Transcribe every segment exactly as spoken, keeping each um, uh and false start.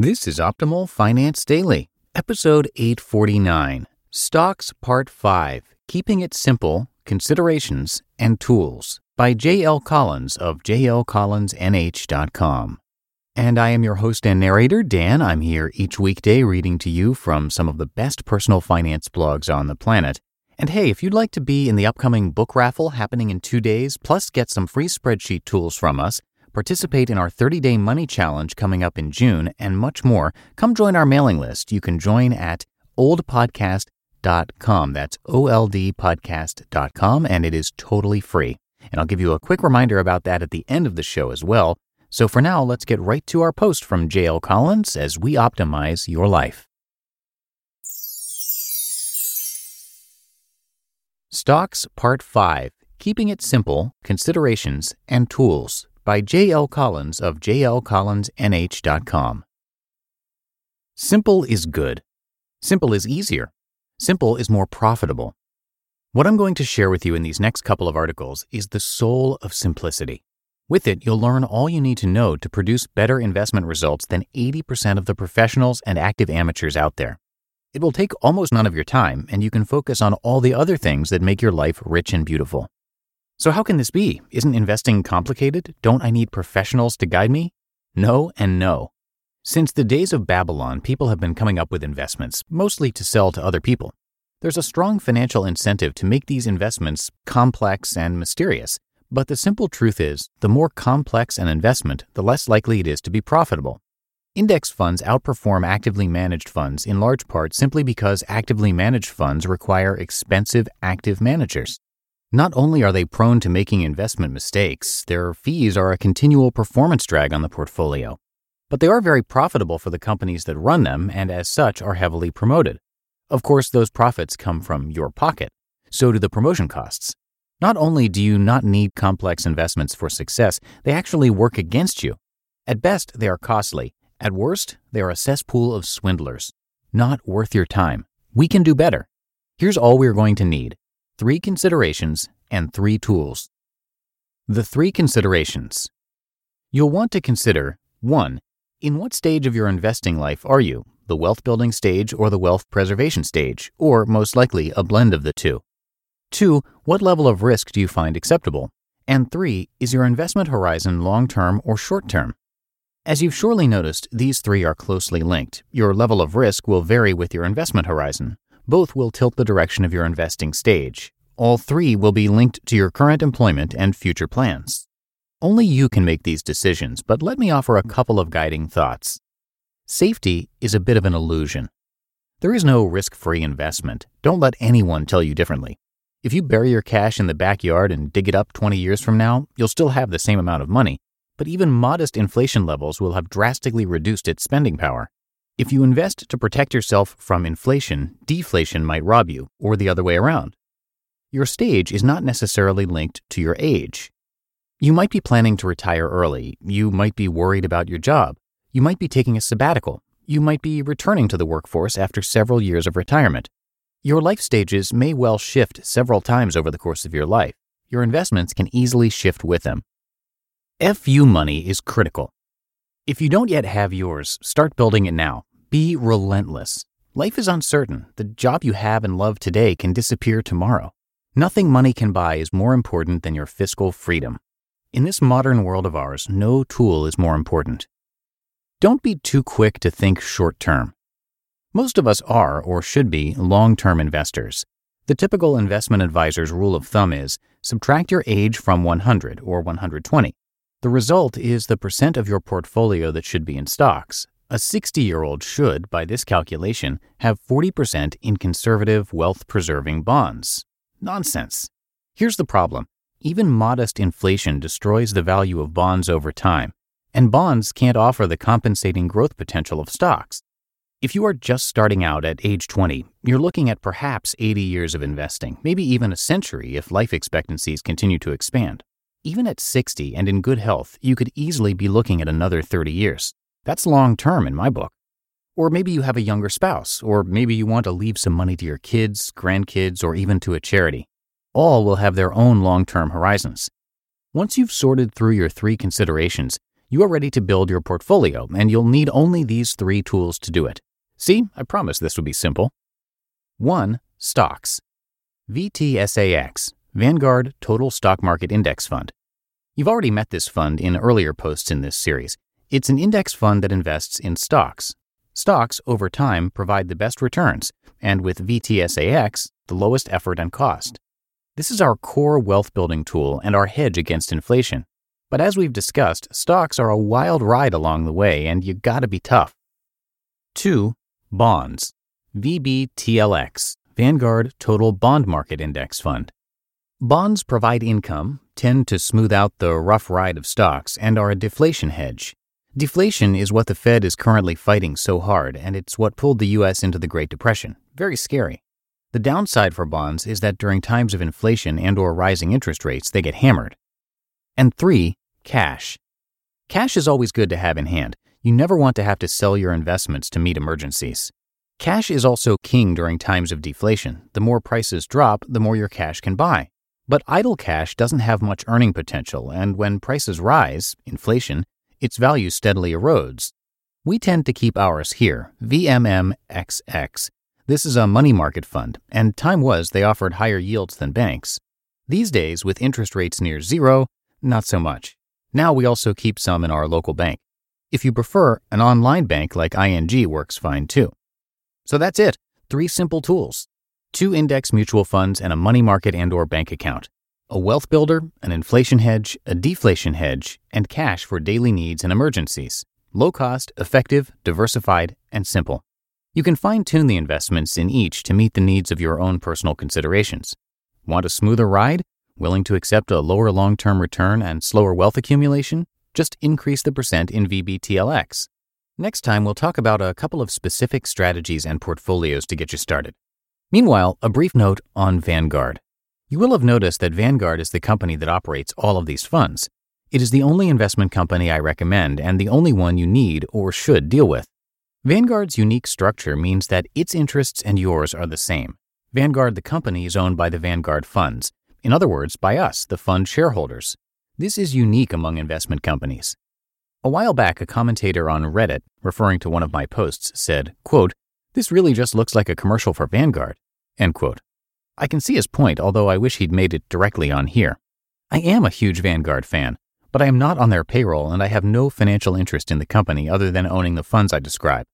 This is Optimal Finance Daily, Episode eight forty-nine, Stocks Part five, Keeping It Simple, Considerations, and Tools, by J L. Collins of j l collins n h dot com. And I am your host and narrator, Dan. I'm here each weekday reading to you from some of the best personal finance blogs on the planet. And hey, if you'd like to be in the upcoming book raffle happening in two days, plus get some free spreadsheet tools from us, participate in our thirty-day money challenge coming up in June, and much more, come join our mailing list. You can join at O L D podcast dot com. That's O L D podcast dot com, and it is totally free. And I'll give you a quick reminder about that at the end of the show as well. So for now, let's get right to our post from J L. Collins as we optimize your life. Stocks Part five, Keeping It Simple, Considerations, and Tools, by J L. Collins of j l collins n h dot com. Simple is good. Simple is easier. Simple is more profitable. What I'm going to share with you in these next couple of articles is the soul of simplicity. With it, you'll learn all you need to know to produce better investment results than eighty percent of the professionals and active amateurs out there. It will take almost none of your time, and you can focus on all the other things that make your life rich and beautiful. So how can this be? Isn't investing complicated? Don't I need professionals to guide me? No and no. Since the days of Babylon, people have been coming up with investments, mostly to sell to other people. There's a strong financial incentive to make these investments complex and mysterious, but the simple truth is, the more complex an investment, the less likely it is to be profitable. Index funds outperform actively managed funds in large part simply because actively managed funds require expensive active managers. Not only are they prone to making investment mistakes, their fees are a continual performance drag on the portfolio. But they are very profitable for the companies that run them and as such are heavily promoted. Of course, those profits come from your pocket. So do the promotion costs. Not only do you not need complex investments for success, they actually work against you. At best, they are costly. At worst, they are a cesspool of swindlers. Not worth your time. We can do better. Here's all we're going to need. Three considerations and three tools. The three considerations. You'll want to consider, one, in what stage of your investing life are you, the wealth building stage or the wealth preservation stage, or most likely a blend of the two? Two, what level of risk do you find acceptable? And three, is your investment horizon long-term or short-term? As you've surely noticed, these three are closely linked. Your level of risk will vary with your investment horizon. Both will tilt the direction of your investing stage. All three will be linked to your current employment and future plans. Only you can make these decisions, but let me offer a couple of guiding thoughts. Safety is a bit of an illusion. There is no risk-free investment. Don't let anyone tell you differently. If you bury your cash in the backyard and dig it up twenty years from now, you'll still have the same amount of money, but even modest inflation levels will have drastically reduced its spending power. If you invest to protect yourself from inflation, deflation might rob you, or the other way around. Your stage is not necessarily linked to your age. You might be planning to retire early. You might be worried about your job. You might be taking a sabbatical. You might be returning to the workforce after several years of retirement. Your life stages may well shift several times over the course of your life. Your investments can easily shift with them. F U money is critical. If you don't yet have yours, start building it now. Be relentless. Life is uncertain. The job you have and love today can disappear tomorrow. Nothing money can buy is more important than your fiscal freedom. In this modern world of ours, no tool is more important. Don't be too quick to think short-term. Most of us are, or should be, long-term investors. The typical investment advisor's rule of thumb is subtract your age from one hundred or one hundred twenty. The result is the percent of your portfolio that should be in stocks. A sixty-year-old should, by this calculation, have forty percent in conservative, wealth-preserving bonds. Nonsense. Here's the problem. Even modest inflation destroys the value of bonds over time, and bonds can't offer the compensating growth potential of stocks. If you are just starting out at age twenty, you're looking at perhaps eighty years of investing, maybe even a century if life expectancies continue to expand. Even at sixty and in good health, you could easily be looking at another thirty years. That's long-term in my book. Or maybe you have a younger spouse, or maybe you want to leave some money to your kids, grandkids, or even to a charity. All will have their own long-term horizons. Once you've sorted through your three considerations, you are ready to build your portfolio, and you'll need only these three tools to do it. See, I promised this would be simple. one. Stocks. V T S A X, Vanguard Total Stock Market Index Fund. You've already met this fund in earlier posts in this series. It's an index fund that invests in stocks. Stocks, over time, provide the best returns, and with V T S A X, the lowest effort and cost. This is our core wealth-building tool and our hedge against inflation. But as we've discussed, stocks are a wild ride along the way, and you gotta be tough. two. Bonds. V B T L X, Vanguard Total Bond Market Index Fund. Bonds provide income, tend to smooth out the rough ride of stocks, and are a deflation hedge. Deflation is what the Fed is currently fighting so hard, and it's what pulled the U S into the Great Depression. Very scary. The downside for bonds is that during times of inflation and or rising interest rates, they get hammered. And three, cash. Cash is always good to have in hand. You never want to have to sell your investments to meet emergencies. Cash is also king during times of deflation. The more prices drop, the more your cash can buy. But idle cash doesn't have much earning potential, and when prices rise, inflation, its value steadily erodes. We tend to keep ours here, V M M X X. This is a money market fund, and time was they offered higher yields than banks. These days, with interest rates near zero, not so much. Now we also keep some in our local bank. If you prefer, an online bank like I N G works fine too. So that's it. Three simple tools. Two index mutual funds and a money market and or bank account. A wealth builder, an inflation hedge, a deflation hedge, and cash for daily needs and emergencies. Low cost, effective, diversified, and simple. You can fine-tune the investments in each to meet the needs of your own personal considerations. Want a smoother ride? Willing to accept a lower long-term return and slower wealth accumulation? Just increase the percent in V B T L X. Next time, we'll talk about a couple of specific strategies and portfolios to get you started. Meanwhile, a brief note on Vanguard. You will have noticed that Vanguard is the company that operates all of these funds. It is the only investment company I recommend and the only one you need or should deal with. Vanguard's unique structure means that its interests and yours are the same. Vanguard, the company, is owned by the Vanguard funds. In other words, by us, the fund shareholders. This is unique among investment companies. A while back, a commentator on Reddit, referring to one of my posts, said, quote, "This really just looks like a commercial for Vanguard," end quote. I can see his point, although I wish he'd made it directly on here. I am a huge Vanguard fan, but I am not on their payroll and I have no financial interest in the company other than owning the funds I describe.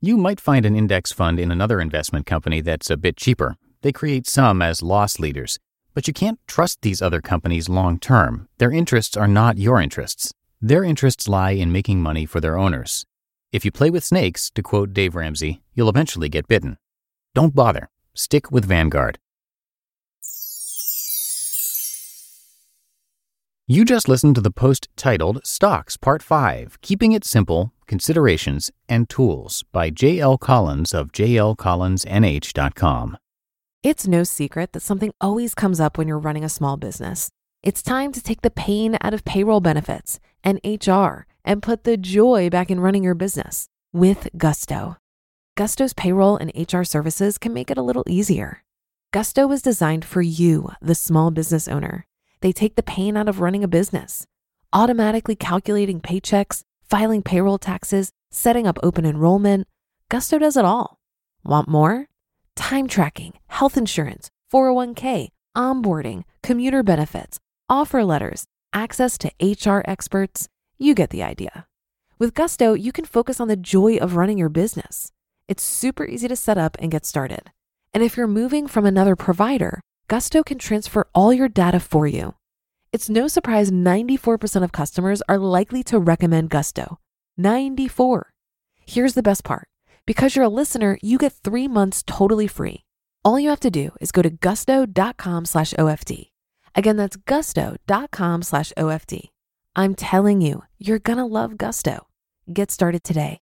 You might find an index fund in another investment company that's a bit cheaper. They create some as loss leaders, but you can't trust these other companies long term. Their interests are not your interests. Their interests lie in making money for their owners. If you play with snakes, to quote Dave Ramsey, you'll eventually get bitten. Don't bother. Stick with Vanguard. You just listened to the post titled Stocks Part five, Keeping It Simple, Considerations, and Tools by J L. Collins of j l collins n h dot com. It's no secret that something always comes up when you're running a small business. It's time to take the pain out of payroll benefits and H R and put the joy back in running your business with Gusto. Gusto's payroll and H R services can make it a little easier. Gusto was designed for you, the small business owner. They take the pain out of running a business, automatically calculating paychecks, filing payroll taxes, setting up open enrollment. Gusto does it all. Want more? Time tracking, health insurance, four oh one k, onboarding, commuter benefits, offer letters, access to H R experts. You get the idea. With Gusto, you can focus on the joy of running your business. It's super easy to set up and get started. And if you're moving from another provider, Gusto can transfer all your data for you. It's no surprise ninety-four percent of customers are likely to recommend Gusto. ninety-four. Here's the best part. Because you're a listener, you get three months totally free. All you have to do is go to gusto.com slash OFD. Again, that's gusto.com slash OFD. I'm telling you, you're gonna love Gusto. Get started today.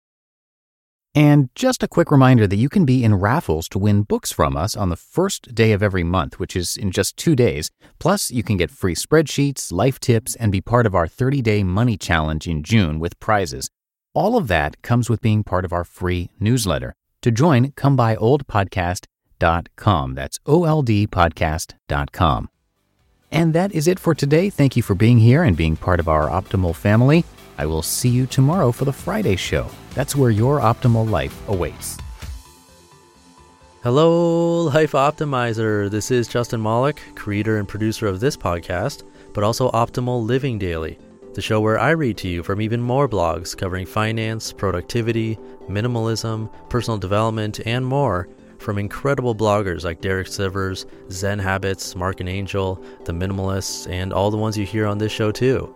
And just a quick reminder that you can be in raffles to win books from us on the first day of every month, which is in just two days. Plus, you can get free spreadsheets, life tips, and be part of our thirty-day money challenge in June with prizes. All of that comes with being part of our free newsletter. To join, come by O L D podcast dot com. That's O L D podcast dot com. And that is it for today. Thank you for being here and being part of our Optimal family. I will see you tomorrow for the Friday show. That's where your optimal life awaits. Hello, Life Optimizer. This is Justin Moloch, creator and producer of this podcast, but also Optimal Living Daily, the show where I read to you from even more blogs covering finance, productivity, minimalism, personal development, and more from incredible bloggers like Derek Sivers, Zen Habits, Mark and Angel, The Minimalists, and all the ones you hear on this show too.